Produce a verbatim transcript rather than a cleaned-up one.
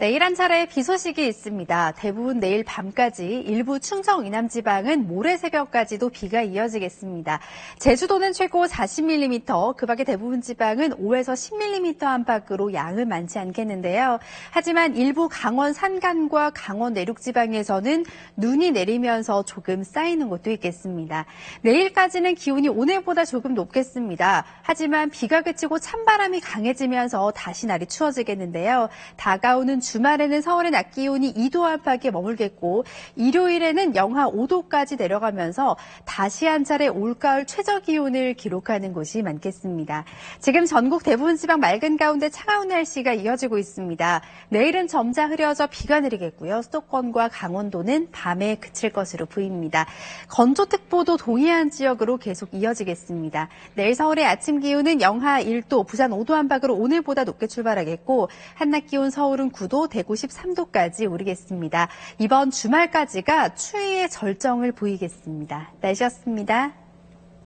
내일 한 차례 비 소식이 있습니다. 대부분 내일 밤까지, 일부 충청 이남 지방은 모레 새벽까지도 비가 이어지겠습니다. 제주도는 최고 사십 밀리미터, 그 밖의 대부분 지방은 오에서 십 밀리미터 안팎으로 양은 많지 않겠는데요. 하지만 일부 강원 산간과 강원 내륙 지방에서는 눈이 내리면서 조금 쌓이는 곳도 있겠습니다. 내일까지는 기온이 오늘보다 조금 높겠습니다. 하지만 비가 그치고 찬바람이 강해지면서 다시 날이 추워지겠는데요. 다가오는 주말에는 서울의 낮 기온이 이 도 안팎에 머물겠고, 일요일에는 영하 오 도까지 내려가면서 다시 한 차례 올가을 최저기온을 기록하는 곳이 많겠습니다. 지금 전국 대부분 지방 맑은 가운데 차가운 날씨가 이어지고 있습니다. 내일은 점차 흐려져 비가 내리겠고요. 수도권과 강원도는 밤에 그칠 것으로 보입니다. 건조특보도 동해안 지역으로 계속 이어지겠습니다. 내일 서울의 아침 기온은 영하 일 도, 부산 오 도 안팎으로 오늘보다 높게 출발하겠고, 한낮 기온 서울은 구 도, 대구 십삼 도까지 오르겠습니다. 이번 주말까지가 추위의 절정을 보이겠습니다. 날씨였습니다.